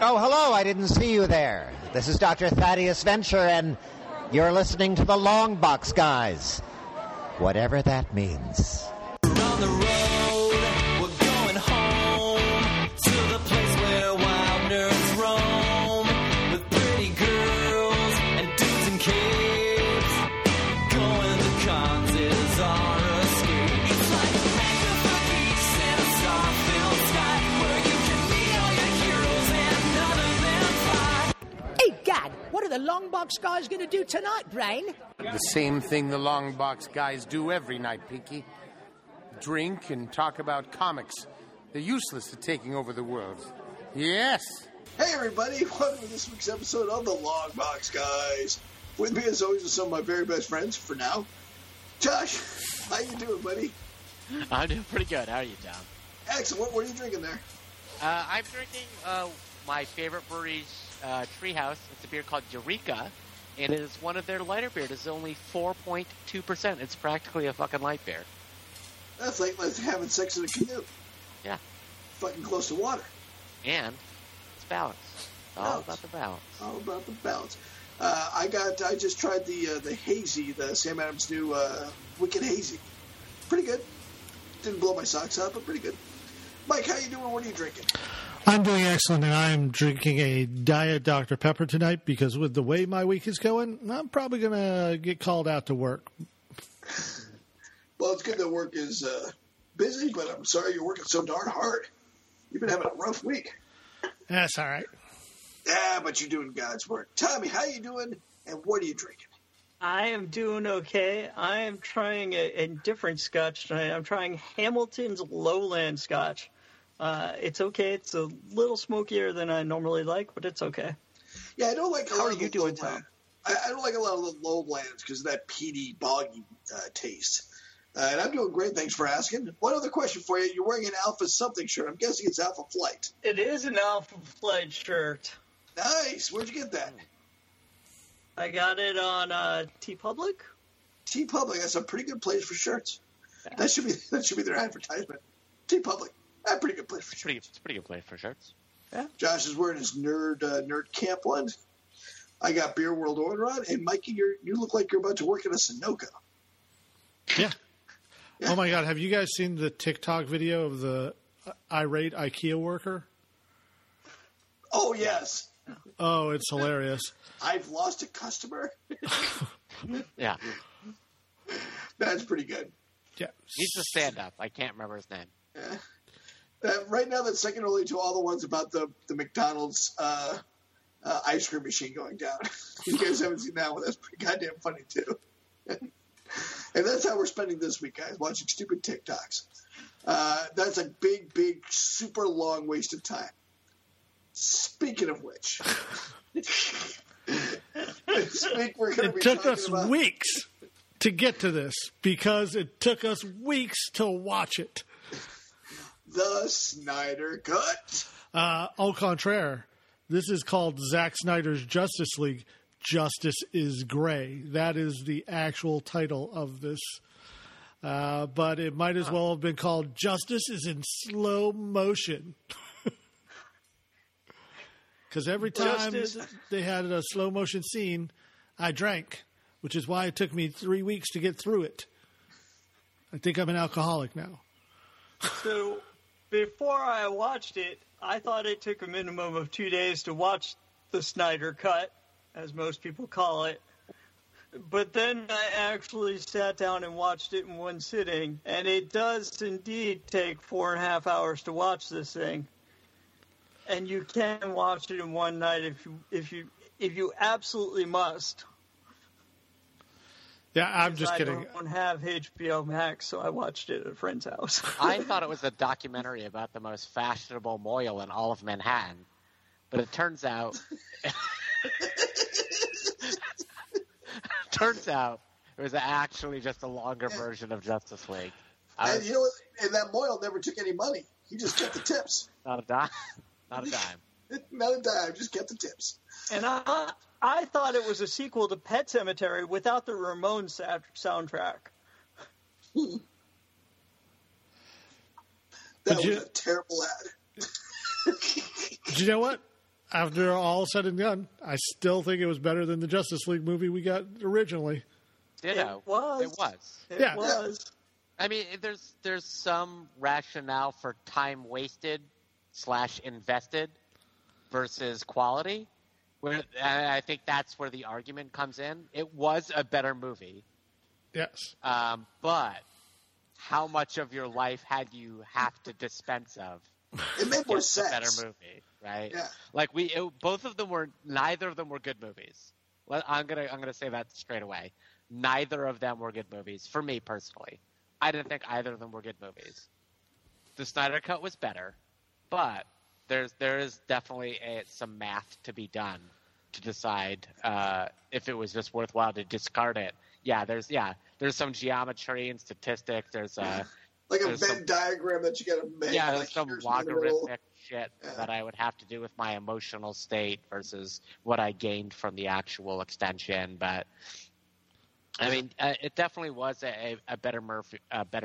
Oh, hello, I didn't see you there. This is Dr. Thaddeus Venture, and you're listening to the Longbox Guys. Whatever that means. We're on the road, we're going home, to the place where wild nerds roam, with pretty girls and dudes in caves, going to cons is our escape. It's like a pack of cookies in a star-filled sky, where you can meet all your heroes and none of them fly. Egad, what are the Longbox Guys going to do tonight, Brain? The same thing the Longbox Guys do every night, Pinky. Drink and talk about comics. They're useless at taking over the world. Yes! Hey, everybody. Welcome to this week's episode of the Longbox Guys. With me, as always, are some of my very best friends for now. Josh, how you doing, buddy? I'm doing pretty good. How are you, Tom? Excellent. What are you drinking there? I'm drinking my favorite brewery's Treehouse. It's a beer called Eureka. And it is one of their lighter beers. It's only 4.2%. It's practically a fucking light beer. That's like having sex in a canoe. Yeah. Fucking close to water. And it's balance. All about the balance. All about the balance. I just tried the hazy, the Sam Adams new Wicked Hazy. Pretty good. Didn't blow my socks out, but pretty good. Mike, how you doing? What are you drinking? I'm doing excellent, and I'm drinking a Diet Dr. Pepper tonight because with the way my week is going, I'm probably going to get called out to work. Well, it's good that work is busy, but I'm sorry you're working so darn hard. You've been having a rough week. That's all right. Yeah, but you're doing God's work. Tommy, how you doing, and what are you drinking? I am doing okay. I am trying a different scotch tonight. I'm trying Hamilton's Lowland Scotch. It's okay. It's a little smokier than I normally like, but it's okay. Yeah, I don't like a lot of the lowland. I don't like a lot of the lowlands because of that peaty, boggy taste. And I'm doing great. Thanks for asking. One other question for you. You're wearing an Alpha something shirt. I'm guessing it's Alpha Flight. It is an Alpha Flight shirt. Nice. Where'd you get that? I got it on TeePublic. TeePublic. That's a pretty good place for shirts. Yeah. That should be their advertisement. TeePublic. That's a pretty good place for shirts. It's a pretty good place for shirts. Yeah. Josh is wearing his nerd camp one. I got Beer World Order on. And Mikey, you look like you're about to work at a Sunoco. Yeah. Yeah. Oh, my God. Have you guys seen the TikTok video of the irate IKEA worker? Oh, yes. Oh, it's hilarious. I've lost a customer. Yeah. That's pretty good. Yeah. He's a stand-up. I can't remember his name. Yeah. Right now, that's second only to all the ones about the McDonald's ice cream machine going down. You guys haven't seen that one. That's pretty goddamn funny, too. And that's how we're spending this week, guys, watching stupid TikToks. That's a big, big, super long waste of time. Speaking of which, this week we're going to be talking about... It took us weeks to get to this because it took us weeks to watch it. The Snyder Cut. Au contraire. This is called Zack Snyder's Justice League. Justice is Gray. That is the actual title of this. But it might as well have been called Justice is in Slow Motion. Because every time they had a slow motion scene, I drank, which is why it took me 3 weeks to get through it. I think I'm an alcoholic now. So... Before I watched it, I thought it took a minimum of 2 days to watch the Snyder Cut, as most people call it. But then I actually sat down and watched it in one sitting, and it does indeed take 4.5 hours to watch this thing. And you can watch it in one night if you absolutely must. Yeah, I'm just kidding. I don't have HBO Max, so I watched it at a friend's house. I thought it was a documentary about the most fashionable moil in all of Manhattan, but it turns out, it was actually just a longer version of Justice League. And that moil never took any money. He just kept the tips. Not a dime. Not a dime. Just kept the tips. And I thought it was a sequel to Pet Sematary without the Ramones soundtrack. That was a terrible ad. Do you know what? after all said and done, I still think it was better than the Justice League movie we got originally. Ditto. It was. It was. It was. I mean, there's some rationale for time wasted / invested versus quality. Where I think that's where the argument comes in. It was a better movie. Yes. But how much of your life had you have to dispense of? It made more sense. Better movie, right? Yeah. Like both of them were. Neither of them were good movies. I'm gonna say that straight away. Neither of them were good movies for me personally. I didn't think either of them were good movies. The Snyder Cut was better, but there is definitely some math to be done to decide if it was just worthwhile to discard it. Yeah, there's some geometry and statistics. There's like a Venn diagram that you got to make. Yeah, there's some logarithmic shit that I would have to do with my emotional state versus what I gained from the actual extension. But I mean, it definitely was a better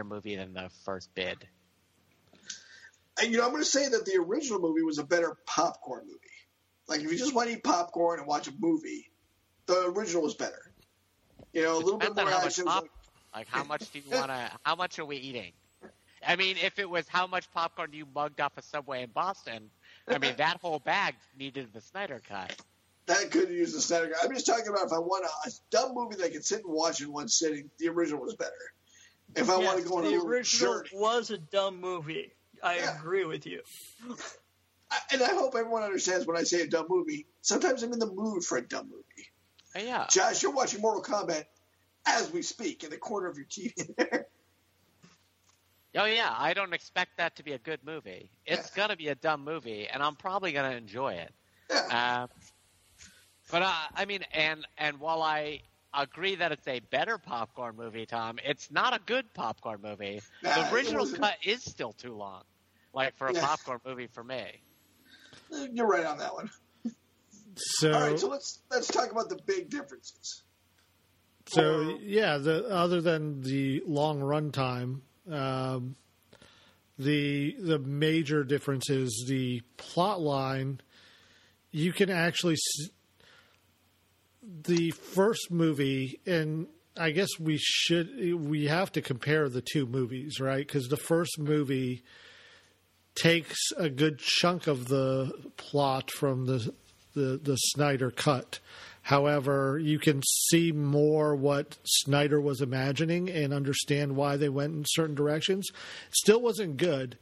movie than the first bid. And, I'm going to say that the original movie was a better popcorn movie. Like, if you just want to eat popcorn and watch a movie, the original was better. A little bit more action. Like, how much do you want to – how much are we eating? I mean, if it was how much popcorn you mugged off a Subway in Boston, I mean, that whole bag needed the Snyder Cut. That could use the Snyder Cut. I'm just talking about if I want a dumb movie that I can sit and watch in one sitting, the original was better. If I want to go on a little journey. The original was a dumb movie. I agree with you. And I hope everyone understands when I say a dumb movie, sometimes I'm in the mood for a dumb movie. Yeah. Josh, you're watching Mortal Kombat as we speak in the corner of your TV there. Oh, yeah. I don't expect that to be a good movie. It's going to be a dumb movie, and I'm probably going to enjoy it. Yeah. But, I mean, and while I agree that it's a better popcorn movie, Tom, it's not a good popcorn movie. The original cut is still too long, like, for a popcorn movie for me. You're right on that one. So, all right, so let's talk about the big differences. So, other than the long run time, the major difference is the plot line. You can actually... The first movie, and I guess we have to compare the two movies, right? Because the first movie takes a good chunk of the plot from the Snyder Cut. However, you can see more what Snyder was imagining and understand why they went in certain directions. Still wasn't good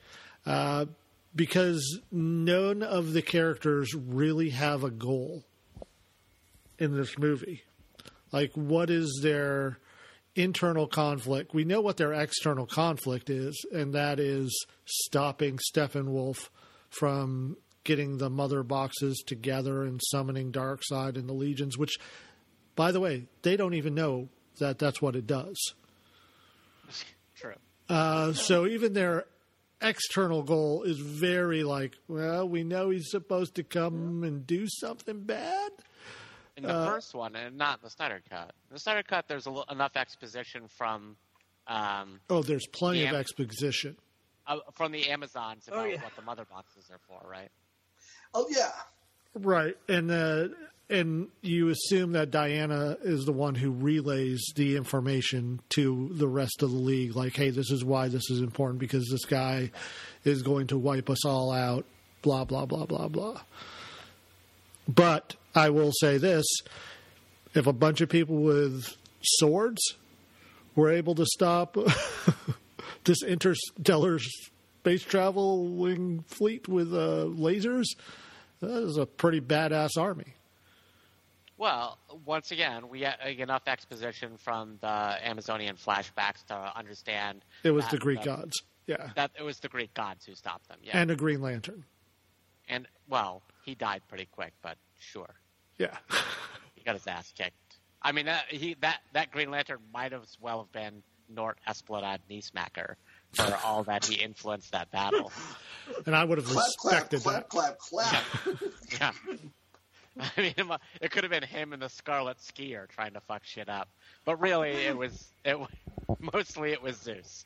because none of the characters really have a goal in this movie. Like, what is their internal conflict? We know what their external conflict is, and that is stopping Steppenwolf from getting the mother boxes together and summoning Darkseid and the legions, which, by the way, they don't even know that that's what it does. True. So even their external goal is very like, well, we know he's supposed to come and do something bad. In the first one, and not the Snyder Cut. In the Snyder Cut, there's enough exposition from... there's plenty of exposition. From the Amazons about what the mother boxes are for, right? Oh, yeah. Right. And you assume that Diana is the one who relays the information to the rest of the league. Like, hey, this is why this is important, because this guy is going to wipe us all out, blah, blah, blah, blah, blah. But... I will say this, if a bunch of people with swords were able to stop this interstellar space traveling fleet with lasers, that is a pretty badass army. Well, once again, we had enough exposition from the Amazonian flashbacks to understand... It was the Greek gods, yeah. That it was the Greek gods who stopped them, yeah. And a Green Lantern. And, well, he died pretty quick, but sure. Yeah. He got his ass kicked. I mean, that Green Lantern might as well have been Nort Esplanade Kneesmacker for all that he influenced that battle. And I would have respected that. Clap, clap, clap, clap. Yeah. Yeah. I mean, it could have been him and the Scarlet Skier trying to fuck shit up. But really, it was mostly Zeus.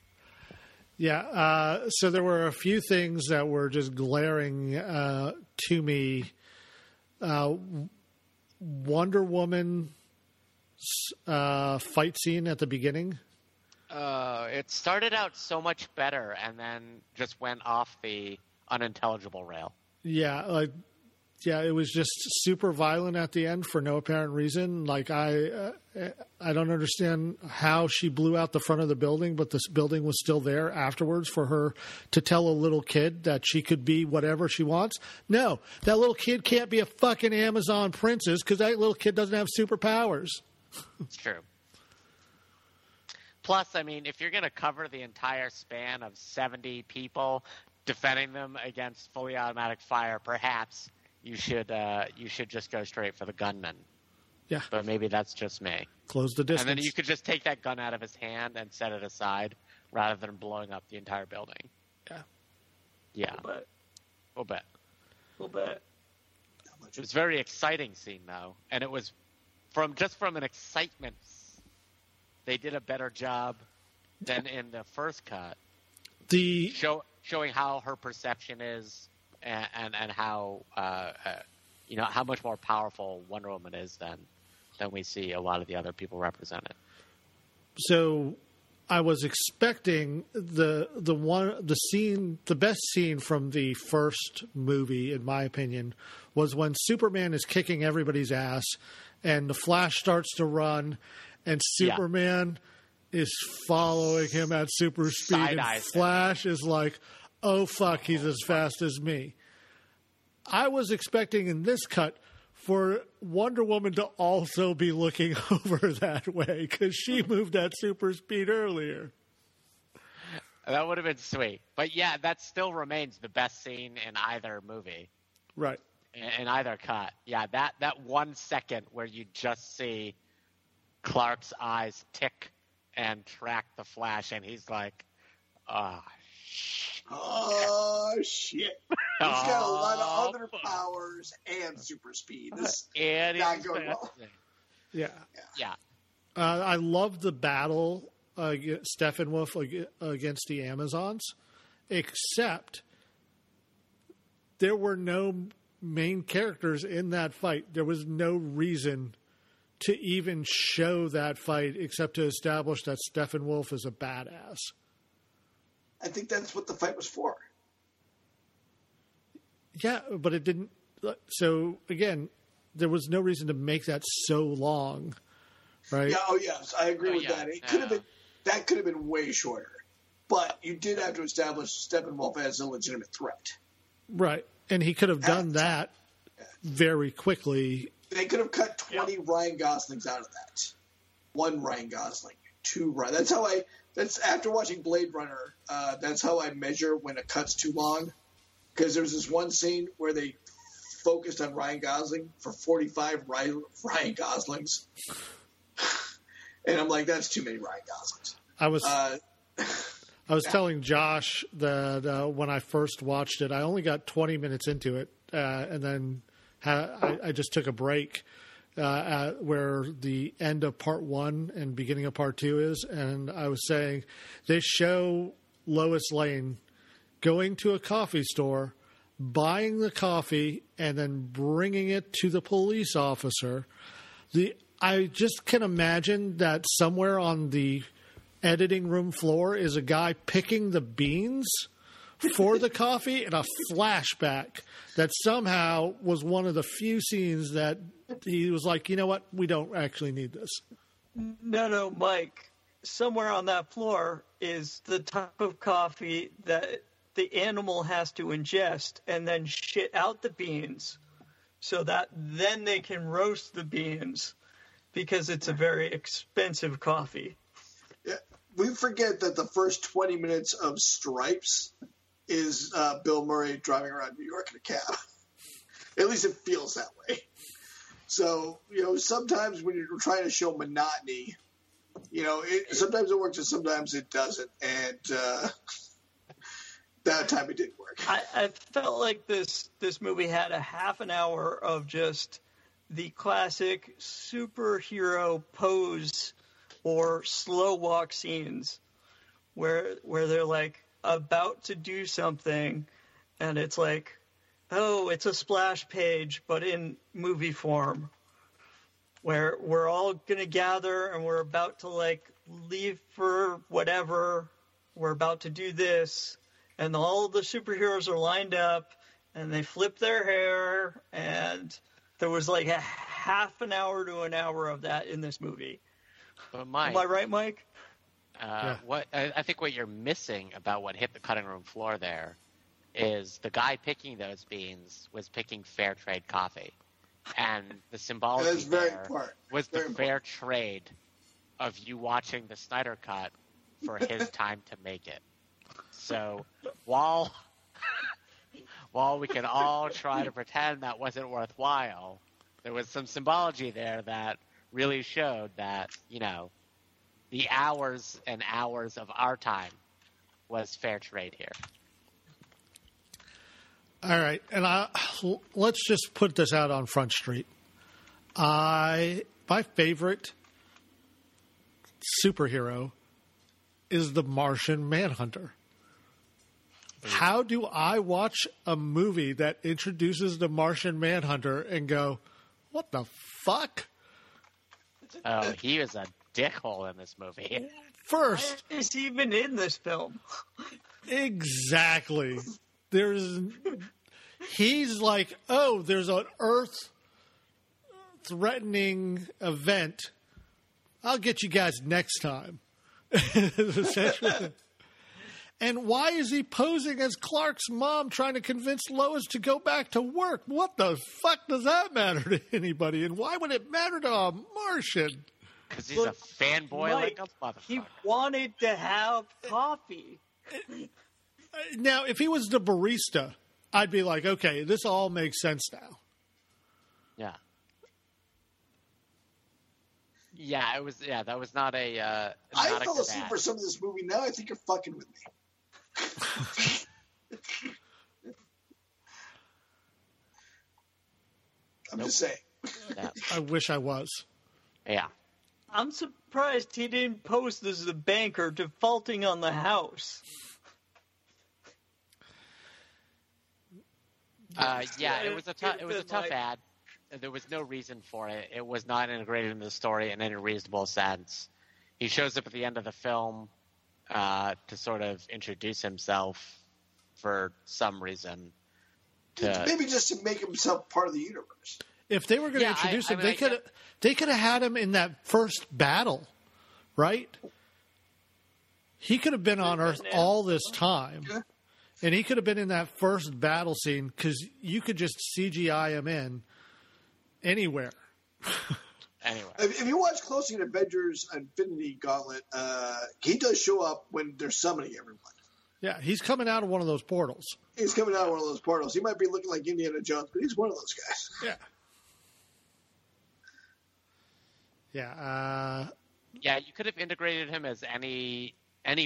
Yeah. So there were a few things that were just glaring to me Wonder Woman fight scene at the beginning? It started out so much better and then just went off the unintelligible rail. Yeah, like, yeah, it was just super violent at the end for no apparent reason. Like, I don't understand how she blew out the front of the building, but this building was still there afterwards for her to tell a little kid that she could be whatever she wants. No, that little kid can't be a fucking Amazon princess because that little kid doesn't have superpowers. It's true. Plus, I mean, if you're going to cover the entire span of 70 people defending them against fully automatic fire, perhaps you should just go straight for the gunman. Yeah. But maybe that's just me. Close the distance. And then you could just take that gun out of his hand and set it aside rather than blowing up the entire building. Yeah. Yeah. A little bit. It was a very exciting scene, though. And it was from an excitement. They did a better job than in the first cut. Showing how her perception is and how how much more powerful Wonder Woman is than we see a lot of the other people represented. So I was expecting the best scene from the first movie, in my opinion, was when Superman is kicking everybody's ass and the Flash starts to run and Superman is following him at super speed. And Flash is like, oh, fuck, he's as fast as me. I was expecting in this cut for Wonder Woman to also be looking over that way because she moved at super speed earlier. That would have been sweet. But, yeah, that still remains the best scene in either movie. Right. In either cut. Yeah, that 1 second where you just see Clark's eyes tick and track the Flash, and he's like, oh, shit. He's got a lot of other powers and super speed. This is not going well. Yeah. I love the battle Steppenwolf against the Amazons, except there were no main characters in that fight. There was no reason to even show that fight except to establish that Steppenwolf is a badass. I think that's what the fight was for. Yeah, but it didn't. So, again, there was no reason to make that so long, right? Yeah, oh, yes, I agree with that. That could have been way shorter. But you did have to establish Steppenwolf as a legitimate threat. Right, and he could have done that very quickly. They could have cut 20 Ryan Goslings out of that. 1 Ryan Gosling, 2 Ryan. That's after watching Blade Runner. That's how I measure when a cut's too long. Because there's this one scene where they focused on Ryan Gosling for 45 Ryan Goslings, and I'm like, that's too many Ryan Goslings. I was telling Josh that when I first watched it, I only got 20 minutes into it, and then I just took a break where the end of part 1 and beginning of part 2 is. And I was saying they show Lois Lane going to a coffee store, buying the coffee, and then bringing it to the police officer. I just can imagine that somewhere on the editing room floor is a guy picking the beans for the coffee, and a flashback that somehow was one of the few scenes that he was like, you know what, we don't actually need this. No, Mike, somewhere on that floor is the type of coffee that the animal has to ingest and then shit out the beans so that then they can roast the beans because it's a very expensive coffee. Yeah, we forget that the first 20 minutes of Stripes is Bill Murray driving around New York in a cab. At least it feels that way. So, sometimes when you're trying to show monotony, sometimes it works and sometimes it doesn't. And that time it didn't work. I felt like this movie had a half an hour of just the classic superhero pose or slow walk scenes where they're like, about to do something, and it's like, oh, it's a splash page, but in movie form, where we're all going to gather and we're about to, like, leave for whatever. We're about to do this. And all the superheroes are lined up and they flip their hair. And there was, like, a half an hour to an hour of that in this movie. But Mike, am I right, Mike? Yeah. I think what you're missing about what hit the cutting room floor there is the guy picking those beans was picking fair trade coffee. And the symbology there was the fair trade of you watching the Snyder Cut for his time to make it. So while we can all try to pretend that wasn't worthwhile, there was some symbology there that really showed that, you know, the hours and hours of our time was fair trade here. All right, and let's just put this out on Front Street. My favorite superhero is the Martian Manhunter. How do I watch a movie that introduces the Martian Manhunter and go, what the fuck? Oh, he is a dickhole in this movie. First. Why is he even in this film? Exactly. He's like, oh, there's an earth-threatening event. I'll get you guys next time. And why is he posing as Clark's mom trying to convince Lois to go back to work? What the fuck does that matter to anybody? And why would it matter to a Martian? Because he's a fanboy like a motherfucker. He wanted to have coffee. Now, if he was the barista, I'd be like, okay, this all makes sense now. Yeah. Yeah, it was. Yeah, that was not a. I fell asleep for some of this movie. Now I think you're fucking with me. I'm just saying. Yeah. I wish I was. Yeah. I'm surprised he didn't post this as a banker defaulting on the house. Yeah, it was a tough ad. There was no reason for it. It was not integrated into the story in any reasonable sense. He shows up at the end of the film to sort of introduce himself for some reason. Maybe just to make himself part of the universe. If they were going to introduce him, they could have had him in that first battle, right? He could have been on Earth all this time. Yeah. And he could have been in that first battle scene because you could just CGI him in anywhere. Anyway. If you watch closely in Avengers Infinity Gauntlet, he does show up when they're summoning everyone. Yeah, he's coming out of one of those portals. He might be looking like Indiana Jones, but he's one of those guys. Yeah. Yeah. Yeah, you could have integrated him as any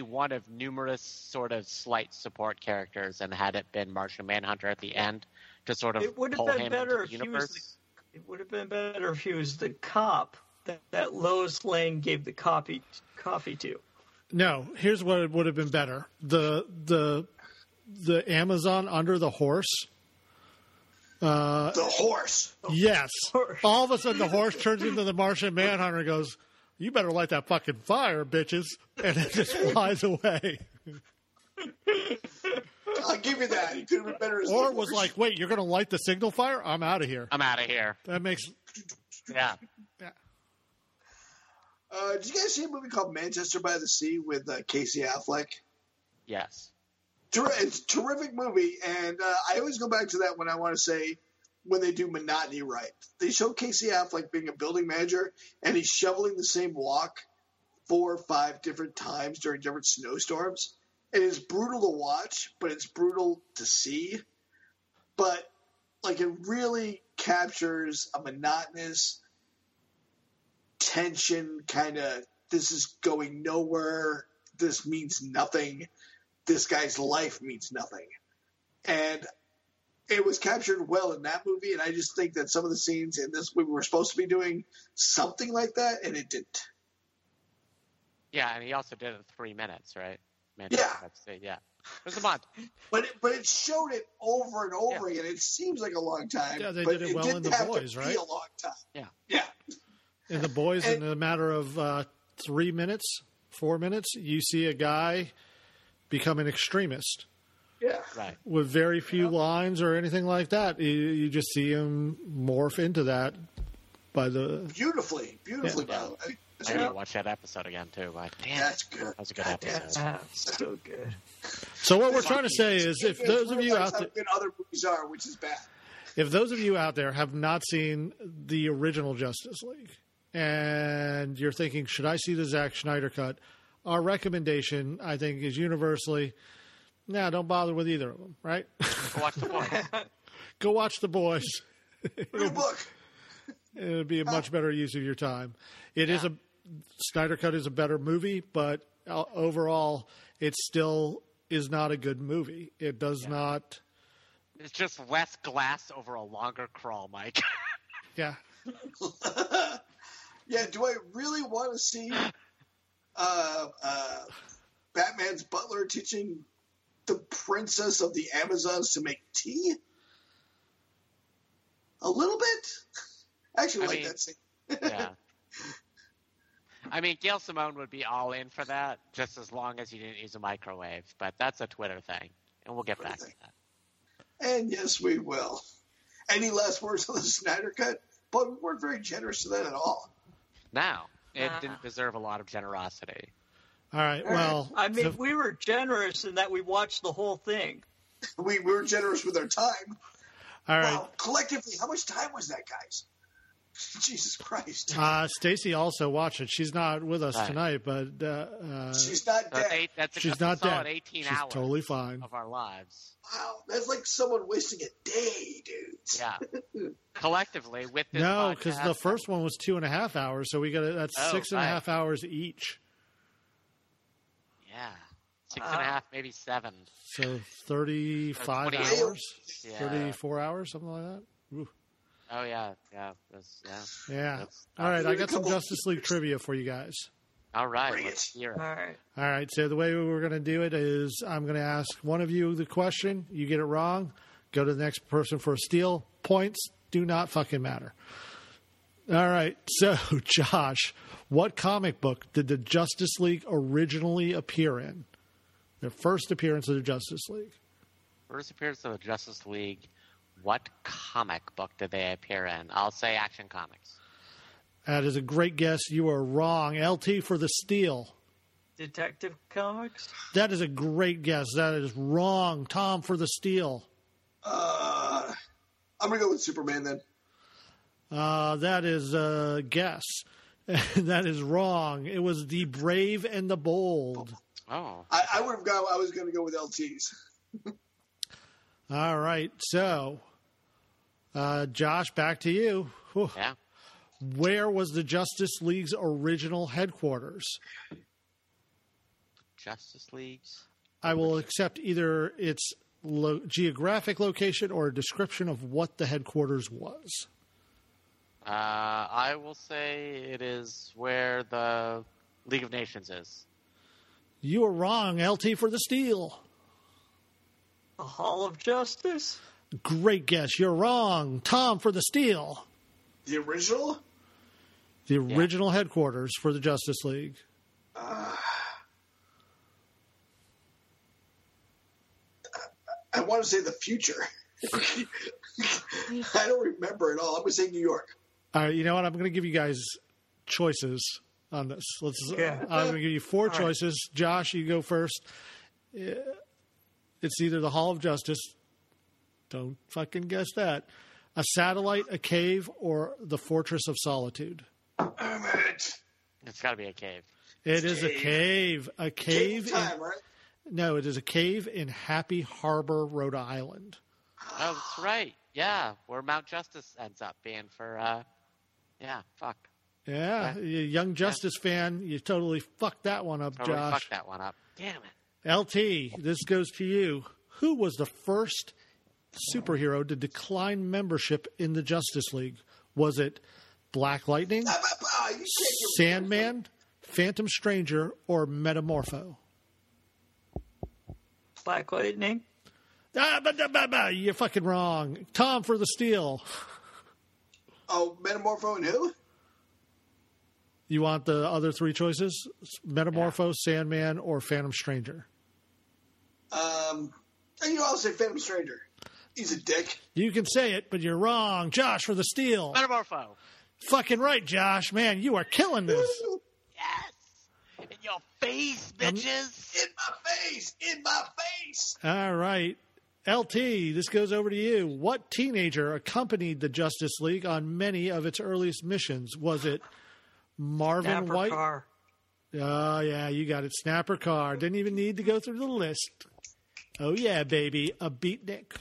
one of numerous sort of slight support characters, and had it been Martian Manhunter at the end to sort of pull him into the universe. It would have been better if he was the cop that Lois Lane gave the coffee to. No, here's what it would have been better. The Amazon under the horse. The horse. Yes. All of a sudden the horse turns into the Martian Manhunter and goes, you better light that fucking fire, bitches. And it just flies away. I'll give you that. You could have been better as Or was like, wait, you're going to light the signal fire? I'm out of here. That makes... Yeah. Yeah. Did you guys see a movie called Manchester by the Sea with Casey Affleck? Yes. It's a terrific movie. And I always go back to that when I want to say... when they do monotony right. They show Casey Affleck being a building manager and he's shoveling the same walk 4 or 5 different times during different snowstorms. It is brutal to watch, but it's brutal to see. But like it really captures a monotonous tension, kind of this is going nowhere. This means nothing. This guy's life means nothing. And it was captured well in that movie, and I just think that some of the scenes in this movie were supposed to be doing something like that, and it didn't. Yeah, and he also did it in 3 minutes, right? Manchester, yeah. I'd say, yeah. There's a month. But it showed it over and over again. It seems like a long time. Yeah, they did it well in The Boys, right? It didn't have to be a long time. Yeah. In The Boys, in a matter of 3 minutes, 4 minutes, you see a guy become an extremist. Yeah. Right. With very few lines or anything like that. You just see him morph into that by the... Beautifully done. Yeah. I gotta watch that episode again too. Like, damn, that's good. That was a good episode. That's so good. So what we're trying to say is, if those of you out there, other movies are, which is bad. If those of you out there have not seen the original Justice League, and you're thinking, should I see the Zack Snyder cut? Our recommendation, I think, is universally, nah, don't bother with either of them. Right? Go watch The Boys. Go watch The Boys. Read a book. It would be a much better use of your time. It is Snyder Cut is a better movie, but overall, it still is not a good movie. It does not. It's just less glass over a longer crawl, Mike. Yeah. Do I really want to see Batman's butler teaching the princess of the Amazons to make tea? A little bit? Actually, I mean, that scene. Yeah. I mean, Gail Simone would be all in for that, just as long as you didn't use a microwave. But that's a Twitter thing, and we'll get back to that. And yes, we will. Any last words on the Snyder Cut? But we weren't very generous to that at all. No, it didn't deserve a lot of generosity. All right, well... I mean, we were generous in that we watched the whole thing. we were generous with our time. All right. Wow, collectively, how much time was that, guys? Jesus Christ. Stacy also watched it. She's not with us tonight, but... she's not dead. She's not dead. 18 she's hours totally fine. Of our lives. Wow, that's like someone wasting a day, dudes. Yeah. Collectively, with this No, because the first one was 2.5 hours, so we got that's 6.5 hours each. Yeah. 6.5, maybe 7. So 35 hours? Yeah. 34 hours, something like that? Ooh. Oh, yeah. All right, I got some Justice League trivia for you guys. All right, let's hear it. All right, so the way we're going to do it is I'm going to ask one of you the question. You get it wrong, go to the next person for a steal. Points do not fucking matter. All right, so Josh, what comic book did the Justice League originally appear in? Their first appearance of the Justice League. First appearance of the Justice League. What comic book did they appear in? I'll say Action Comics. That is a great guess. You are wrong. LT for the steal. Detective Comics? That is a great guess. That is wrong. Tom for the steal. I'm going to go with Superman then. That is a guess. That is wrong. It was The Brave and the Bold. Oh. I would have gone. I was going to go with LTs. All right, so... Josh, back to you. Whew. Yeah. Where was the Justice League's original headquarters? Justice League's? I will accept either its geographic location or a description of what the headquarters was. I will say it is where the League of Nations is. You are wrong. LT for the steal. The Hall of Justice? Great guess. You're wrong. Tom for the steal. The original? The original headquarters for the Justice League. I want to say the future. I don't remember at all. I'm going to say New York. All right. You know what? I'm going to give you guys choices on this. I'm going to give you 4 choices. Right. Josh, you go first. Yeah. It's either the Hall of Justice. Don't fucking guess that. A satellite, a cave, or the Fortress of Solitude. It's got to be a cave. It is a cave. A cave. Right? No, it is a cave in Happy Harbor, Rhode Island. Oh, that's right. Yeah, where Mount Justice ends up being for. Yeah, you Young Justice fan, you totally fucked that one up, Josh. Fucked that one up. Damn it. LT, this goes to you. Who was the first superhero to decline membership in the Justice League? Was it Black Lightning, Sandman, Phantom Stranger, or Metamorpho? Black Lightning. You're fucking wrong. Tom for the steal. Oh, Metamorpho and who? You want the other three choices? Metamorpho, yeah. Sandman, or Phantom Stranger? You all say Phantom Stranger. He's a dick. You can say it, but you're wrong. Josh for the steal. Metamorpho. Fucking right, Josh. Man, you are killing this. Yes. In your face, bitches. In my face. In my face. All right. LT, this goes over to you. What teenager accompanied the Justice League on many of its earliest missions? Was it Marvin Snapper White? Carr. Oh, yeah, you got it. Snapper Carr. Didn't even need to go through the list. Oh, yeah, baby. A beatnik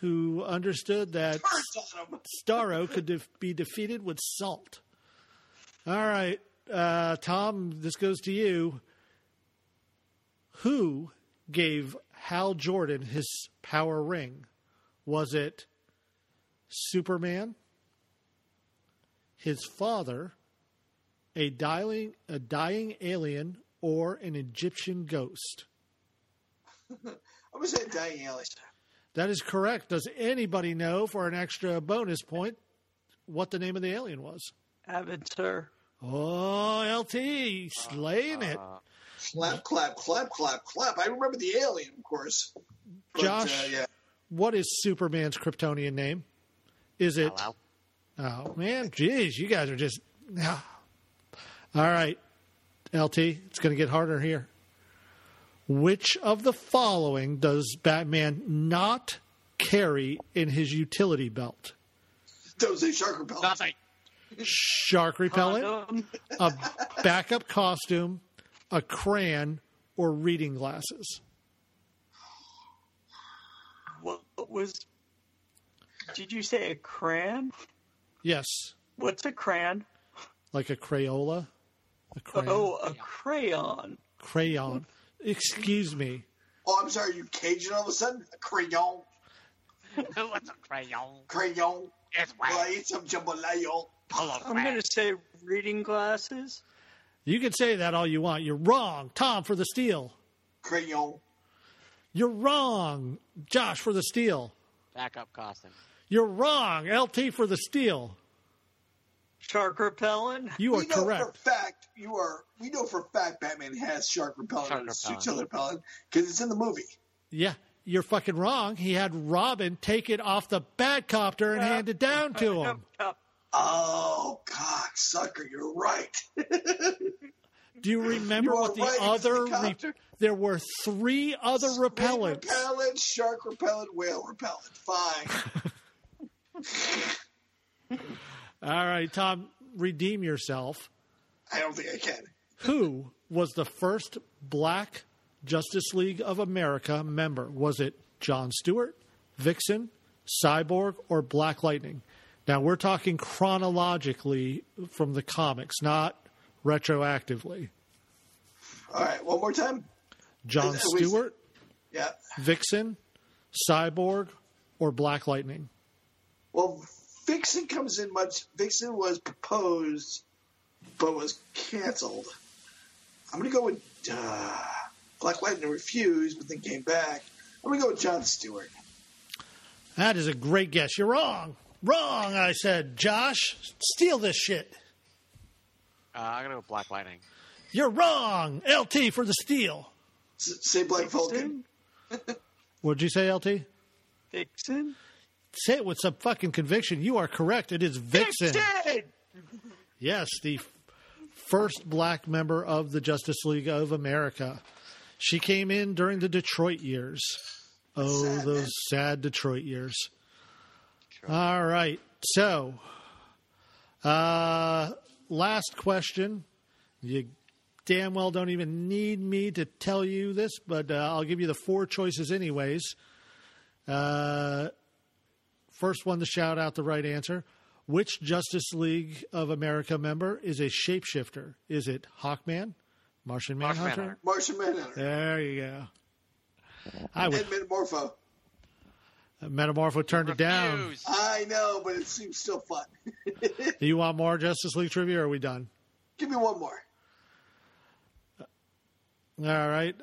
who understood that Starro could be defeated with salt. All right, Tom, this goes to you. Who gave Hal Jordan his power ring? Was it Superman, his father, a dying alien, or an Egyptian ghost? I was a dying alien. That is correct. Does anybody know, for an extra bonus point, what the name of the alien was? Avatar. Oh, LT, slaying it. Clap, clap, clap, clap, clap. I remember the alien, of course. But, Josh, what is Superman's Kryptonian name? Is it... Hello? Oh, man, geez, you guys are just... All right, LT, it's going to get harder here. Which of the following does Batman not carry in his utility belt? Don't say shark repellent. Nothing. Shark repellent, a backup costume, a crayon, or reading glasses? Did you say a crayon? Yes. What's a crayon? Like a Crayola? A crayon. Oh, a crayon. Crayon. Excuse me. Oh, I'm sorry. You Cajun all of a sudden? A crayon. What's a crayon? Crayon. It's wet. Well, I ate some jambalaya. I'm going to say reading glasses. You can say that all you want. You're wrong. Tom for the steal. Crayon. You're wrong. Josh for the steal. Backup costume. You're wrong. LT for the steal. Shark repellent. You are correct. We know for a fact Batman has shark repellent on his utility repellent because it's in the movie. Yeah. You're fucking wrong. He had Robin take it off the Batcopter and hand it down to him. Oh, cock sucker, you're right. Do you remember what the other... there were three other repellents. Repellent, shark repellent, whale repellent. Fine. All right, Tom, redeem yourself. I don't think I can. Who was the first black Justice League of America member? Was it John Stewart, Vixen, Cyborg, or Black Lightning? Now, we're talking chronologically from the comics, not retroactively. All right, one more time. John Stewart, Vixen, Cyborg, or Black Lightning? Well, Vixen comes in much. Vixen was proposed but was canceled. I'm going to go with Black Lightning refused but then came back. I'm going to go with John Stewart. That is a great guess. You're wrong. Wrong, I said. Josh, steal this shit. I'm going to go Black Lightning. You're wrong. LT for the steal. Say Black Vulcan. What'd you say, LT? Vixen? Say it with some fucking conviction. You are correct. It is Vixen. Vixen! Yes, the first black member of the Justice League of America. She came in during the Detroit years. Oh, sad, those sad Detroit years. All right, so last question. You damn well don't even need me to tell you this, but I'll give you the four choices anyways. First one to shout out the right answer. Which Justice League of America member is a shapeshifter? Is it Hawkman, Martian Manhunter? Martian Manhunter. There you go. Metamorpho. Metamorpho turned it down. I know, but it seems still fun. Do you want more Justice League trivia, or are we done? Give me one more. All right.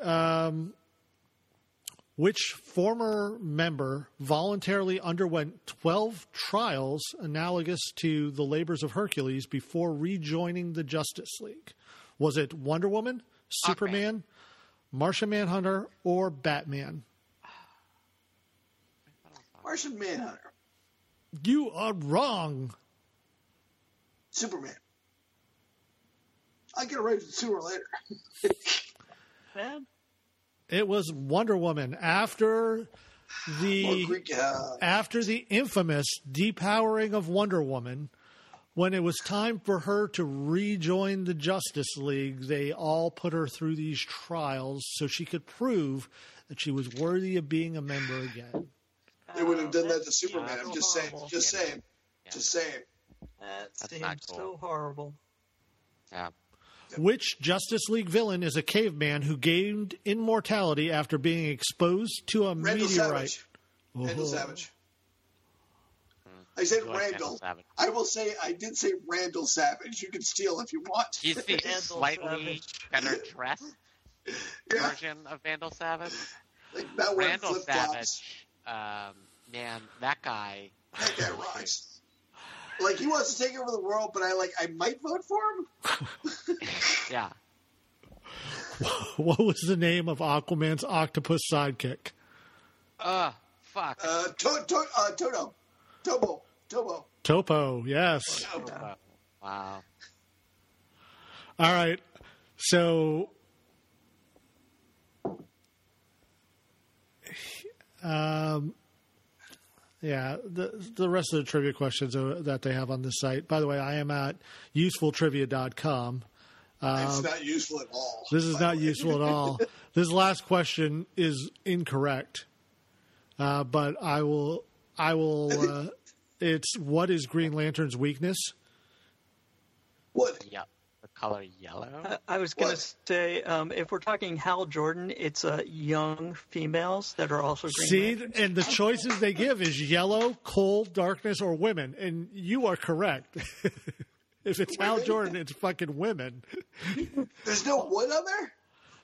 which former member voluntarily underwent 12 trials analogous to the labors of Hercules before rejoining the Justice League? Was it Wonder Woman, Superman, Martian Manhunter, or Batman? Martian Manhunter. You are wrong. Superman. I'll get away with the sewer later. Man. It was Wonder Woman after the infamous depowering of Wonder Woman. When it was time for her to rejoin the Justice League, they all put her through these trials so she could prove that she was worthy of being a member again. They wouldn't have done that to Superman. I'm just saying. Just saying. That seems so horrible. Yeah. Which Justice League villain is a caveman who gained immortality after being exposed to a meteorite? Randall Savage. I said Randall. I will say I did say Randall Savage. You can steal if you want. He's the slightly better dressed version of Randall Savage. Like that Randall Savage, man, that guy. That guy rocks. Like, he wants to take over the world, but I might vote for him? Yeah. What was the name of Aquaman's octopus sidekick? Fuck. Topo. Topo, yes. Topo. Wow. All right. So, yeah, the rest of the trivia questions that they have on this site. By the way, I am at usefultrivia.com. It's not useful at all. This is not useful at all. This last question is incorrect. But I will. It's what is Green Lantern's weakness? What? Yeah, the color yellow. I was going to say, if we're talking Hal Jordan, it's young females that are also green. See, and the choices they give is yellow, cold, darkness, or women. And you are correct. If it's Hal Jordan, it's fucking women. There's no wood on there?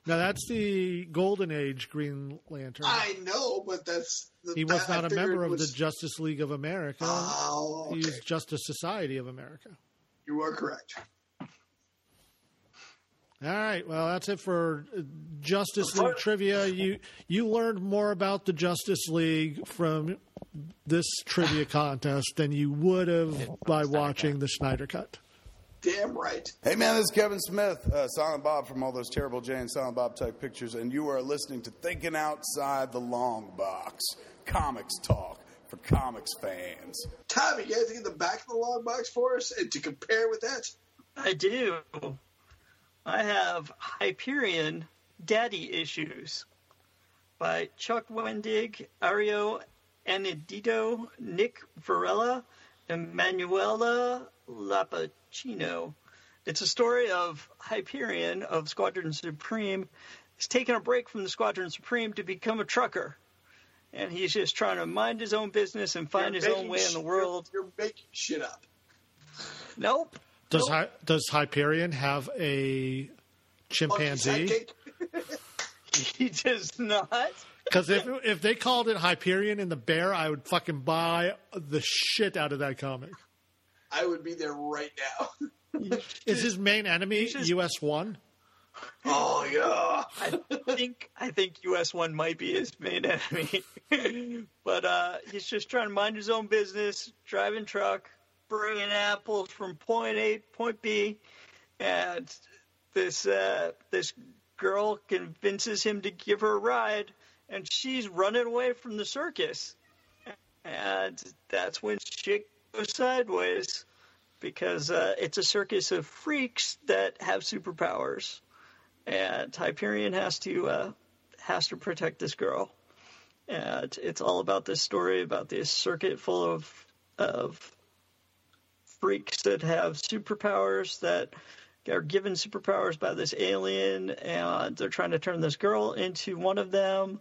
No, that's the Golden Age Green Lantern. I know, but that's... He was not a member of the Justice League of America. Oh, okay. He's Justice Society of America. You are correct. All right, well, that's it for Justice League trivia. You learned more about the Justice League from this trivia contest than you would have by watching the Snyder Cut. Damn right. Hey, man, this is Kevin Smith, Silent Bob from all those terrible Jay and Silent Bob type pictures, and you are listening to Thinking Outside the Long Box, comics talk for comics fans. Tom, you guys in the back of the long box for us and to compare with that? I do. I have Hyperion Daddy Issues by Chuck Wendig, Ario Anedito, Nick Varela, and Manuela Lapacino. It's a story of Hyperion of Squadron Supreme. He's taking a break from the Squadron Supreme to become a trucker. And he's just trying to mind his own business and find his own way in the world. You're making shit up. Nope. Does Hyperion have a chimpanzee? He does not. Because if they called it Hyperion and the Bear, I would fucking buy the shit out of that comic. I would be there right now. Is his main enemy US-1? Oh yeah. I think US-1 might be his main enemy. But he's just trying to mind his own business, driving truck. Bringing apples from point A to point B, and this girl convinces him to give her a ride, and she's running away from the circus, and that's when shit goes sideways because it's a circus of freaks that have superpowers, and Hyperion has to protect this girl, and it's all about this story about this circuit full of freaks that have superpowers that are given superpowers by this alien, and they're trying to turn this girl into one of them,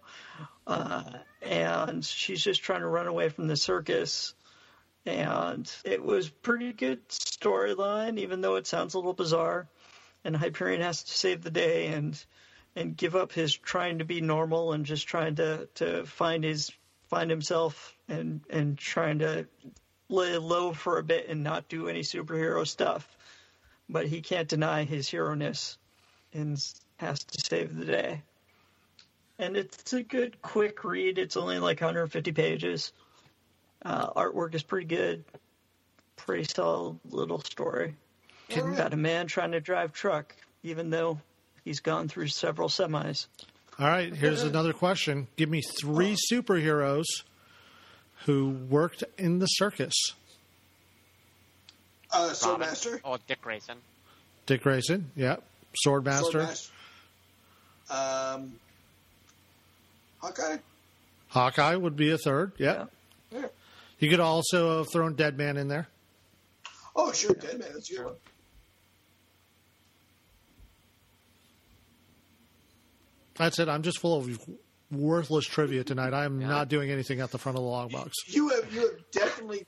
and she's just trying to run away from the circus. And it was pretty good storyline, even though it sounds a little bizarre. And Hyperion has to save the day, and and give up his trying to be normal and just trying to find himself and trying to lay low for a bit and not do any superhero stuff. But he can't deny his hero-ness and has to save the day. And it's a good, quick read. It's only like 150 pages. Artwork is pretty good. Pretty solid little story. Right. Got a man trying to drive truck, even though he's gone through several semis. All right, here's another question. Give me three superheroes who worked in the circus. Swordmaster. Oh, Dick Grayson. Dick Grayson, yeah. Swordmaster. Hawkeye. Hawkeye would be a third, yeah. Yeah. You could also have thrown Deadman in there. Oh, sure, yeah. Deadman, that's a good one. That's it. I'm just full of worthless trivia tonight. I am not doing anything at the front of the log box. You have definitely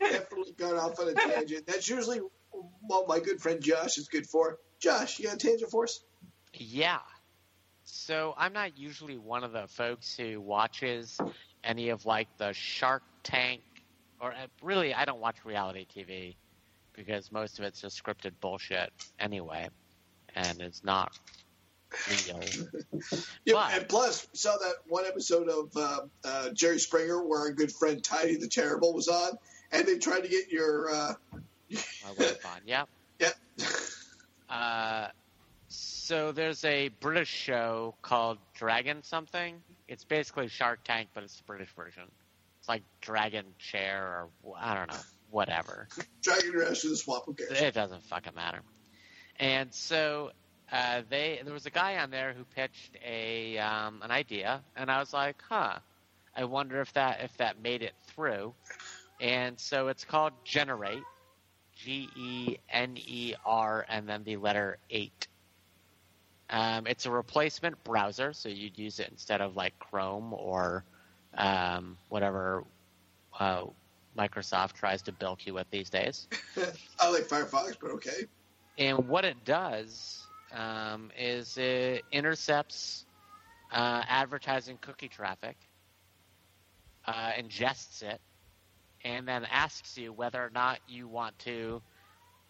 gone off on a tangent. That's usually what my good friend Josh is good for. Josh, you got a tangent for us? Yeah. So I'm not usually one of the folks who watches any of like the Shark Tank, or really I don't watch reality TV because most of it's just scripted bullshit anyway, and it's not real. Yeah, and plus, we saw that one episode of Jerry Springer where our good friend Tidy the Terrible was on, and they tried to get your my wife on. Yeah. Yeah. So there's a British show called Dragon something. It's basically Shark Tank, but it's the British version. It's like Dragon Chair or I don't know, whatever. Dragon Rush in the Swamp. Okay. It doesn't fucking matter. And so there was a guy on there who pitched a an idea, and I was like, huh, I wonder if that made it through. And so it's called Generate, GENER, and then the letter 8. It's a replacement browser, so you'd use it instead of like Chrome or whatever Microsoft tries to bilk you with these days. I like Firefox, but okay. And what it does is it intercepts advertising cookie traffic, ingests it, and then asks you whether or not you want to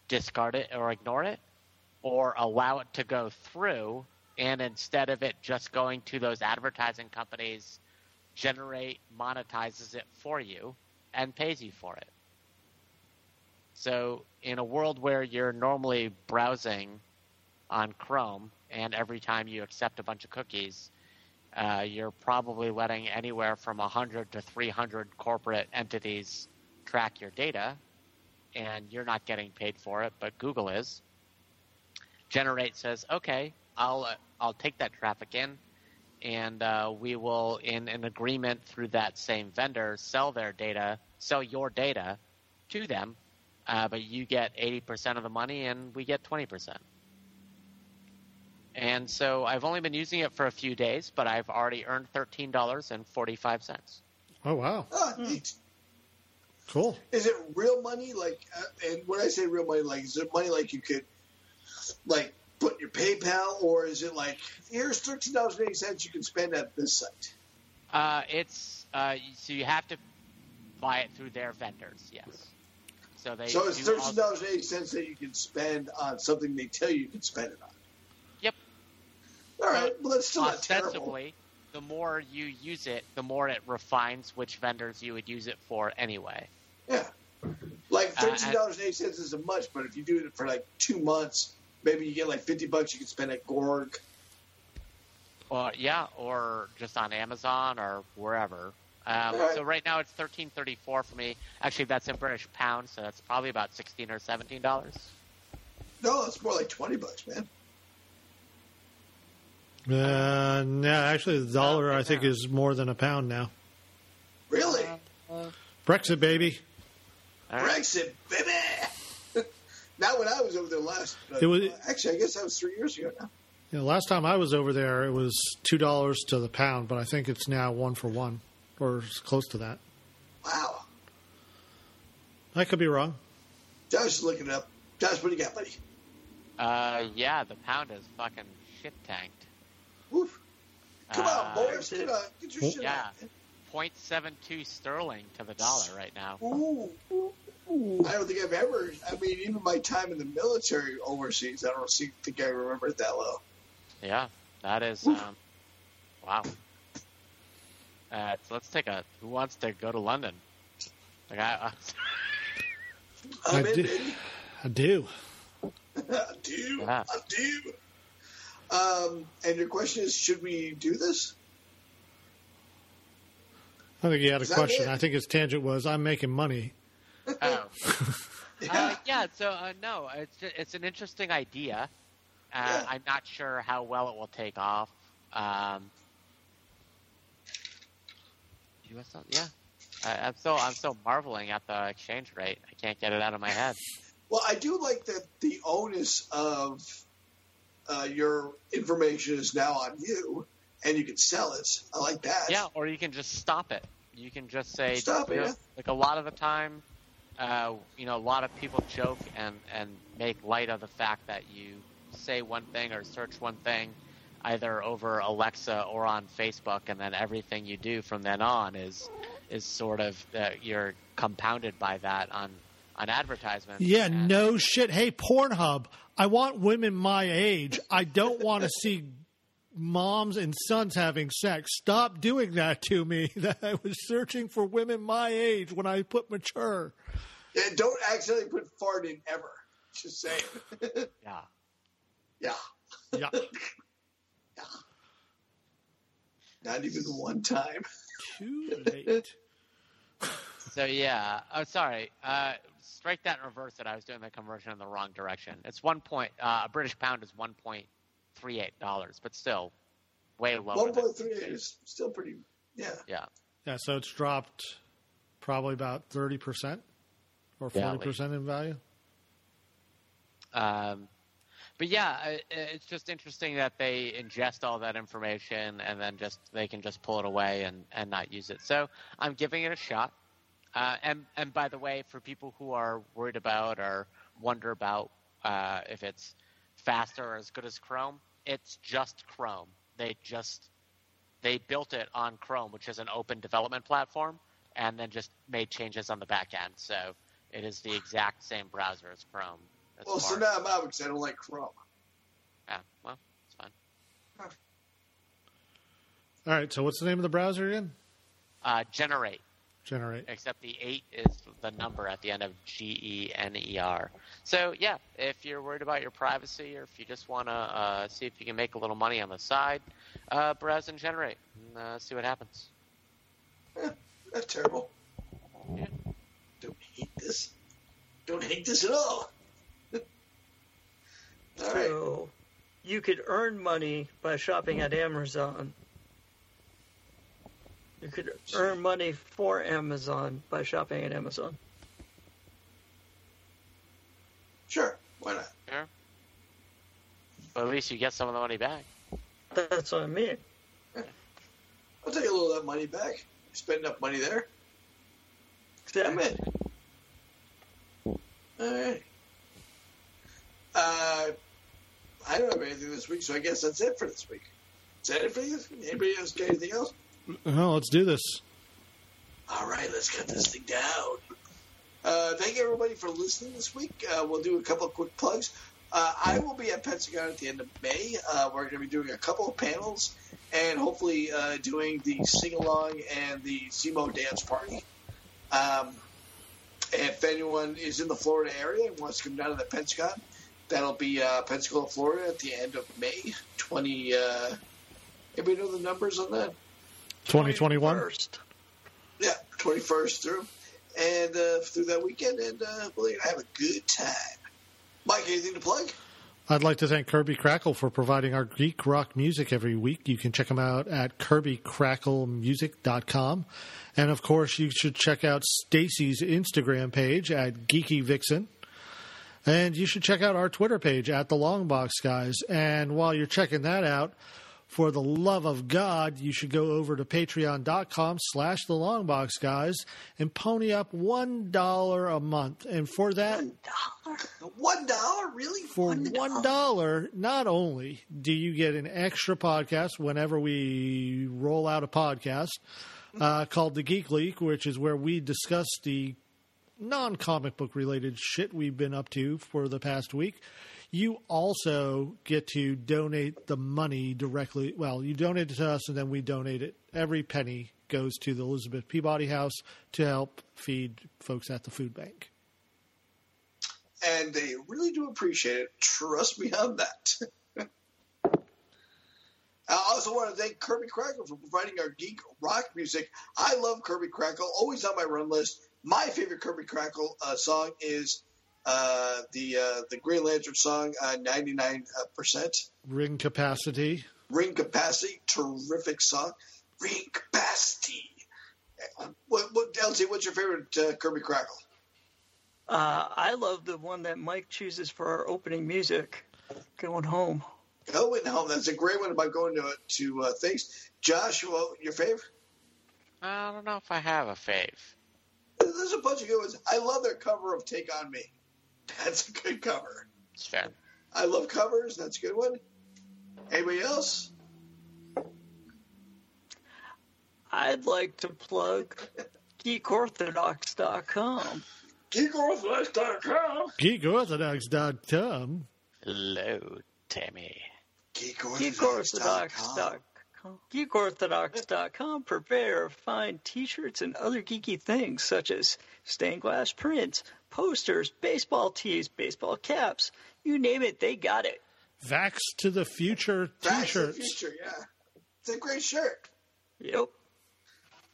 discard it or ignore it, or allow it to go through, and instead of it just going to those advertising companies, Generate monetizes it for you and pays you for it. So in a world where you're normally browsing on Chrome, and every time you accept a bunch of cookies, you're probably letting anywhere from 100 to 300 corporate entities track your data, and you're not getting paid for it, but Google is. Generate says, okay, I'll take that traffic in, and we will, in an agreement through that same vendor, sell your data to them, but you get 80% of the money and we get 20%. And so I've only been using it for a few days, but I've already earned $13.45. Oh, wow. Oh, neat. Cool. Is it real money? Like, and when I say real money, like, is it money like you could like put in your PayPal, or is it like, here's $13.80 you can spend at this site? So you have to buy it through their vendors, yes. So it's $13.80 that you can spend on something they tell you you can spend it on. Yep. All right, well, that's still not terrible. The more you use it, the more it refines which vendors you would use it for anyway. Yeah. Like $13.80 isn't much, but if you do it for like 2 months, maybe you get like $50 you can spend at Gorg. Or just on Amazon or wherever. Right. So right now it's $13.34 for me. Actually, that's in British pounds, so that's probably about $16 or $17. No, it's more like $20, man. No, actually, the dollar I think is more than a pound now. Really? Brexit, baby. All right. Brexit, baby. Not when I was over there last. Actually, I guess that was 3 years ago now. Yeah, last time I was over there, it was $2 to the pound, but I think it's now 1 for 1 or close to that. Wow. I could be wrong. Josh is looking it up. Josh, what do you got, buddy? The pound is fucking shit tanked. Woof. Come on, Boris, get your shit out. 0.72 sterling to the dollar right now. Ooh. I don't think I've ever, I mean, even my time in the military overseas, I don't think I remember it that low. Yeah, that is, wow. So let's take a, who wants to go to London? Like I do. And your question is, should we do this? I think he had a question. I think his tangent was, I'm making money. Oh. No, it's an interesting idea. I'm not sure how well it will take off. I'm still marveling at the exchange rate. I can't get it out of my head. Well, I do like that the onus of your information is now on you, and you can sell it. I like that. Yeah, or you can just stop it. You can just say stop it. Yeah. Like a lot of the time, a lot of people joke and make light of the fact that you say one thing or search one thing, either over Alexa or on Facebook, and then everything you do from then on is sort of you're compounded by that on advertisements. Yeah, no shit. Hey, Pornhub, I want women my age. I don't want to see moms and sons having sex. Stop doing that to me. That I was searching for women my age when I put mature. Yeah, don't accidentally put fart in ever. Just saying. Yeah. Yeah. Not even one time. Too late. So yeah. Oh, sorry. Strike that and reverse it. I was doing the conversion in the wrong direction. It's a British pound is 1.38 dollars, but still way lower. 1.38 is still pretty. Yeah. So it's dropped probably about 30% or 40% in value. But yeah, it's just interesting that they ingest all that information and then they can pull it away and not use it. So I'm giving it a shot. And by the way, for people who are worried about or wonder about if it's faster or as good as Chrome, it's just Chrome. They built it on Chrome, which is an open development platform, and then just made changes on the back end. So it is the exact same browser as Chrome. So now I'm out because I don't like Chrome. Yeah, well, it's fine. Huh. All right, so what's the name of the browser again? Generate. Generate. Except the 8 is the number at the end of G-E-N-E-R. So, yeah, if you're worried about your privacy or if you just want to see if you can make a little money on the side, browse and generate and see what happens. Yeah, that's terrible. Yeah. Don't hate this. Don't hate this at all. All so right. You could earn money by shopping at Amazon. You could earn money for Amazon by shopping at Amazon. Sure. Why not? Sure. Well, at least you get some of the money back. That's what I mean. Yeah. I'll take a little of that money back. Spend enough money there. Exactly. All right. I don't have anything this week, so I guess that's it for this week. Is that it for you? Anybody else got anything else? No, let's do this. All right, let's cut this thing down. Thank you, everybody, for listening this week. We'll do a couple of quick plugs. I will be at Pensacola at the end of May. We're going to be doing a couple of panels and hopefully doing the sing-along and the SEMO dance party. If anyone is in the Florida area and wants to come down to the Pensacon, that'll be Pensacola, Florida at the end of May. Anybody know the numbers on that? 2021? 21st. Yeah, 21st through. And through that weekend. And believe I have a good time. Mike, anything to plug? I'd like to thank Kirby Crackle for providing our geek rock music every week. You can check them out at kirbycracklemusic.com. And, of course, you should check out Stacy's Instagram page at Geeky Vixen. And you should check out our Twitter page at The Longbox Guys. And while you're checking that out, for the love of God, you should go over to patreon.com/The Longbox Guys and pony up $1 a month. And for that, $1? Really? For $1, not only do you get an extra podcast whenever we roll out a podcast called The Geek Leak, which is where we discuss the non-comic book related shit we've been up to for the past week. You also get to donate the money directly. Well, you donate it to us and then we donate it. Every penny goes to the Elizabeth Peabody House to help feed folks at the food bank. And they really do appreciate it. Trust me on that. I also want to thank Kirby Crackle for providing our geek rock music. I love Kirby Crackle. Always on my run list. My favorite Kirby Crackle song is the Green Lantern song, 99%. Ring Capacity. Ring Capacity. Terrific song. Ring Capacity. LT, what's your favorite Kirby Crackle? I love the one that Mike chooses for our opening music, Going Home. Going Home. That's a great one about going to things. Joshua, your fave? I don't know if I have a fave. There's a bunch of good ones. I love their cover of Take On Me. That's a good cover. It's fair. I love covers. That's a good one. Anybody else? I'd like to plug GeekOrthodox.com. GeekOrthodox.com. GeekOrthodox.com. Hello, Tammy. GeekOrthodox.com. GeekOrthodox.com. Prepare, find t-shirts and other geeky things such as stained glass prints, posters, baseball tees, baseball caps. You name it, they got it. Vax to the Future t-shirts. Vax to the Future, yeah. It's a great shirt. Yep.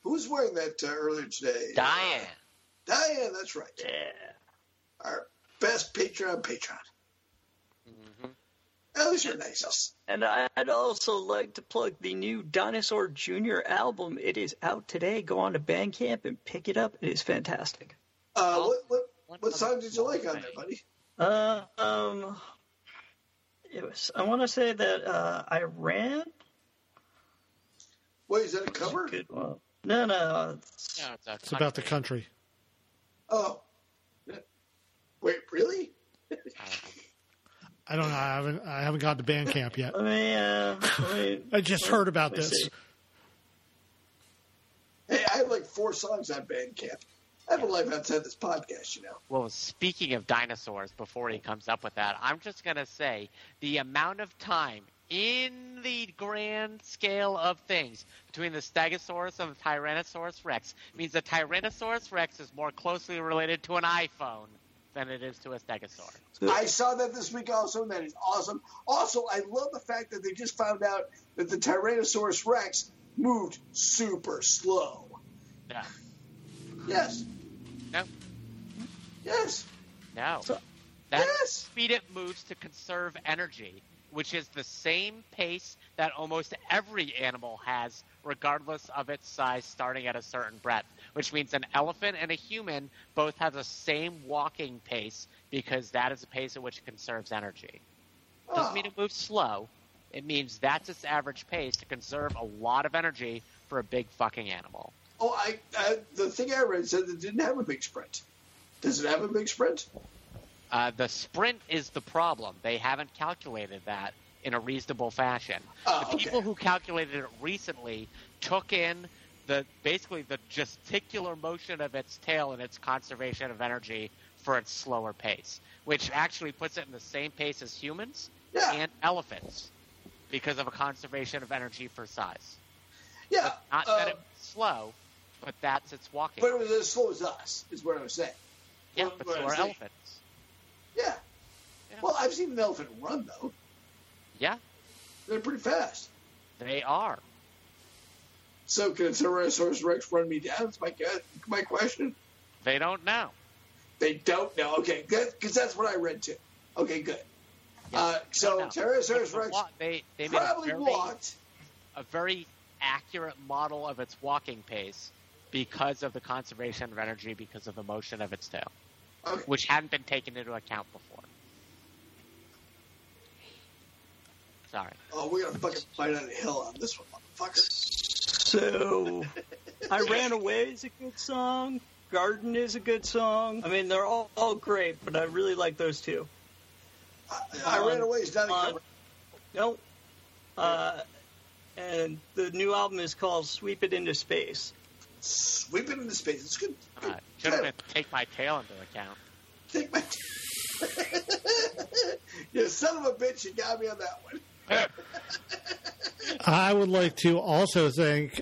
Who's wearing that earlier today? Diane. Diane, that's right. Yeah. Our best Patreon. Mm-hmm. At least you're nice. And I'd also like to plug the new Dinosaur Jr. album. It is out today. Go on to Bandcamp and pick it up. It is fantastic. What song did you like on there, buddy? It was. I want to say that I Ran. Wait, is that a cover? Good one. No. It's about the country. Oh. Wait, really? I don't know. I haven't gotten to Bandcamp yet. I just heard about this. See. Hey, I have like 4 songs on Bandcamp. I have a life outside this podcast, you know. Well, speaking of dinosaurs, before he comes up with that, I'm just going to say the amount of time in the grand scale of things between the Stegosaurus and the Tyrannosaurus Rex means the Tyrannosaurus Rex is more closely related to an iPhone than it is to a stegosaur. I saw that this week also, and that is awesome. Also, I love the fact that they just found out that the Tyrannosaurus Rex moved super slow. No. Yes. No. Yes. No. That speed it moves to conserve energy, which is the same pace that almost every animal has, regardless of its size, starting at a certain breadth, which means an elephant and a human both have the same walking pace because that is the pace at which it conserves energy. It doesn't mean it moves slow. It means that's its average pace to conserve a lot of energy for a big fucking animal. Oh, the thing I read said it didn't have a big sprint. Does it have a big sprint? The sprint is the problem. They haven't calculated that in a reasonable fashion. The people who calculated it recently took in basically the gesticular motion of its tail and its conservation of energy for its slower pace, which actually puts it in the same pace as humans and elephants because of a conservation of energy for size. Yeah. But not that it was slow, but that's its walking. But it was as slow as us, is what I was saying. Yeah, but so are elephants. Yeah. You know? Well, I've seen an elephant run, though. Yeah. They're pretty fast. They are. So can a Tyrannosaurus Rex run me down? That's my question. They don't know. They don't know. Okay, good, because that's what I read too. Okay, good. Yeah, so Tyrannosaurus Rex they probably walked. A very accurate model of its walking pace because of the conservation of energy, because of the motion of its tail, which hadn't been taken into account before. Sorry. Oh, we're going to fucking fight on the hill on this one, motherfucker. So, I Ran Away is a good song. Garden is a good song. I mean, they're all great, but I really like those two. I Ran Away is not a cover. Nope. And the new album is called Sweep It Into Space. Sweep It Into Space. It's good. Should have been Take My Tail into account. Take my You son of a bitch, you got me on that one. I would like to also thank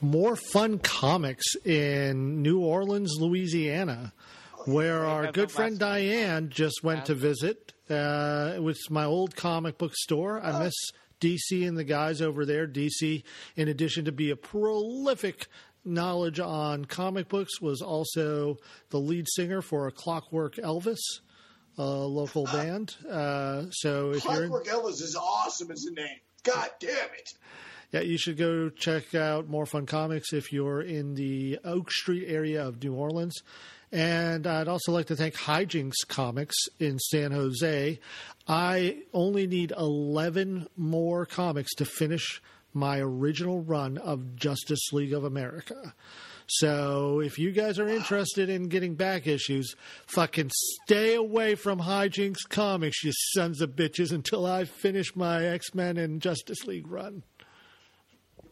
More Fun Comics in New Orleans, Louisiana, where our good friend Diane just went to visit. It was my old comic book store. I miss DC and the guys over there. DC, in addition to be a prolific knowledge on comic books, was also the lead singer for A Clockwork Elvis. A local band. So if Clockwork Elvis is awesome as a name. God damn it. Yeah, you should go check out More Fun Comics if you're in the Oak Street area of New Orleans. And I'd also like to thank Hijinks Comics in San Jose. I only need 11 more comics to finish my original run of Justice League of America. So if you guys are interested in getting back issues, fucking stay away from Hijinks Comics, you sons of bitches, until I finish my X-Men and Justice League run.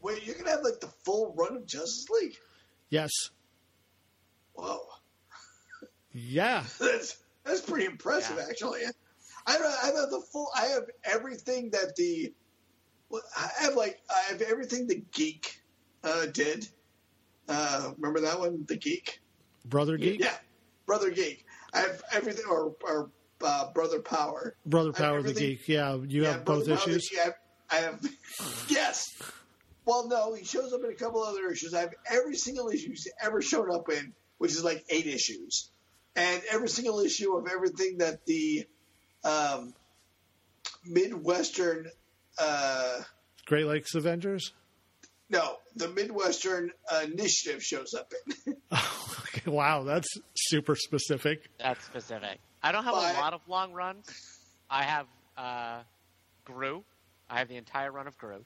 Wait, you're going to have, like, the full run of Justice League? Yes. Whoa. Yeah. That's pretty impressive, actually. I have everything that the... Well, I have everything the Geek did. Remember that one? The Geek? Brother Geek? Yeah. Brother Geek. I have everything, or Brother Power. Brother Power the Geek. Yeah. You have both issues? I have yes. Well, no, he shows up in a couple other issues. I have every single issue he's ever shown up in, which is like 8 issues. And every single issue of everything that the Midwestern... Great Lakes Avengers? No, the Midwestern Initiative shows up in. Oh, okay. Wow, that's super specific. That's specific. I don't have a lot of long runs. I have Gru. I have the entire run of Gru.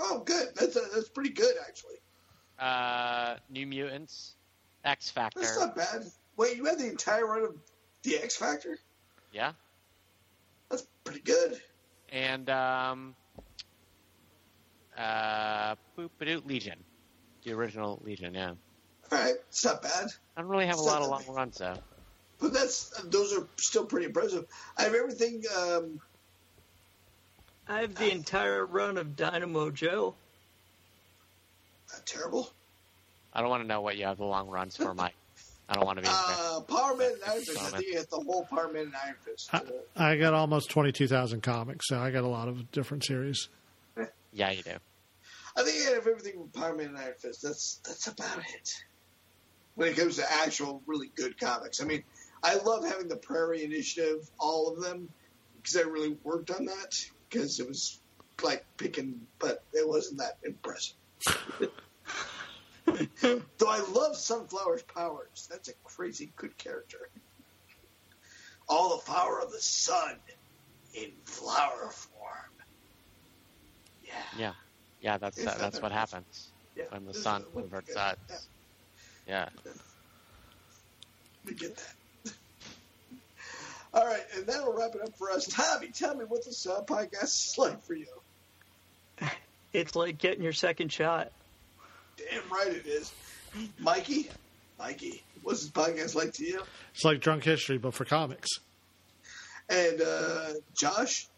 Oh, good. That's pretty good, actually. New Mutants, X Factor. That's not bad. Wait, you had the entire run of the X Factor? Yeah. That's pretty good. And Legion, the original Legion, yeah. All right, it's not bad. I don't really have a lot of long runs though. But those are still pretty impressive. I have everything. I have the entire run of Dynamo Joe. Not terrible. I don't want to know what you have the long runs for, Mike. I don't want to be Power Man and Iron Fist. I think it's the whole Power Man and Iron Fist. I got almost 22,000 comics, so I got a lot of different series. Yeah, you do. I think I have everything from Power Man and Iron Fist. That's about it. When it comes to actual really good comics. I mean, I love having the Prairie Initiative, all of them, because I really worked on that, because it was like picking, but it wasn't that impressive. Though I love Sunflower's powers. That's a crazy good character. All the power of the sun in flower form. Yeah. Yeah. Yeah, that's what happens when the sun converts sides. Yeah. We get that. All right, and that'll wrap it up for us. Tommy, tell me what this podcast is like for you. It's like getting your second shot. Damn right it is. Mikey, what's this podcast like to you? It's like Drunk History, but for comics. And Josh,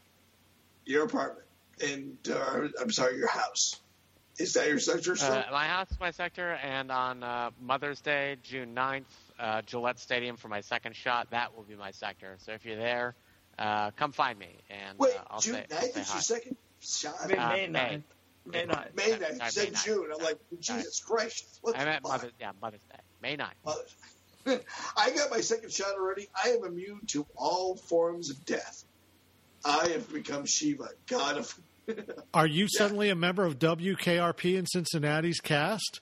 your apartment. And I'm sorry, your house. Is that your sector still? My house is my sector, and on Mother's Day, June 9th, Gillette Stadium for my second shot. That will be my sector. So if you're there, come find me. And, wait, I'll June 9th is your second shot? I mean, May 9th. May 9th. You said June. I'm like, Jesus Christ. What the fuck? Mother's Day. May 9th. Mother's Day. I got my second shot already. I am immune to all forms of death. I have become Shiva, god of... Are you suddenly a member of WKRP in Cincinnati's cast?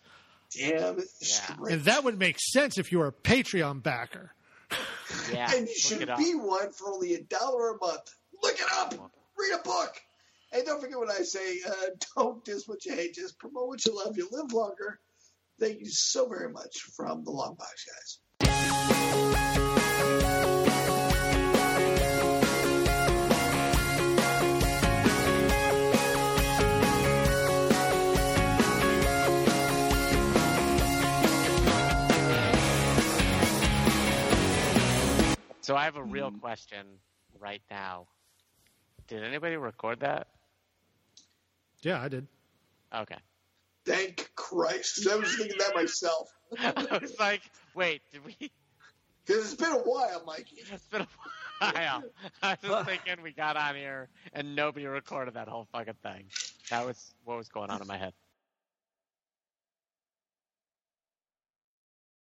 Damn it. Yeah. And that would make sense if you were a Patreon backer. Yeah. And you should be one for only $1 a month. Look it up! Read a book! And don't forget what I say, don't diss what you hate, just promote what you love, you live longer. Thank you so very much from the Longbox Guys. So I have a real question right now. Did anybody record that? Yeah, I did. Okay. Thank Christ. I was thinking that myself. I was like, wait, did we? Because it's been a while, Mikey. It's been a while. I was just thinking we got on here and nobody recorded that whole fucking thing. That was what was going on in my head.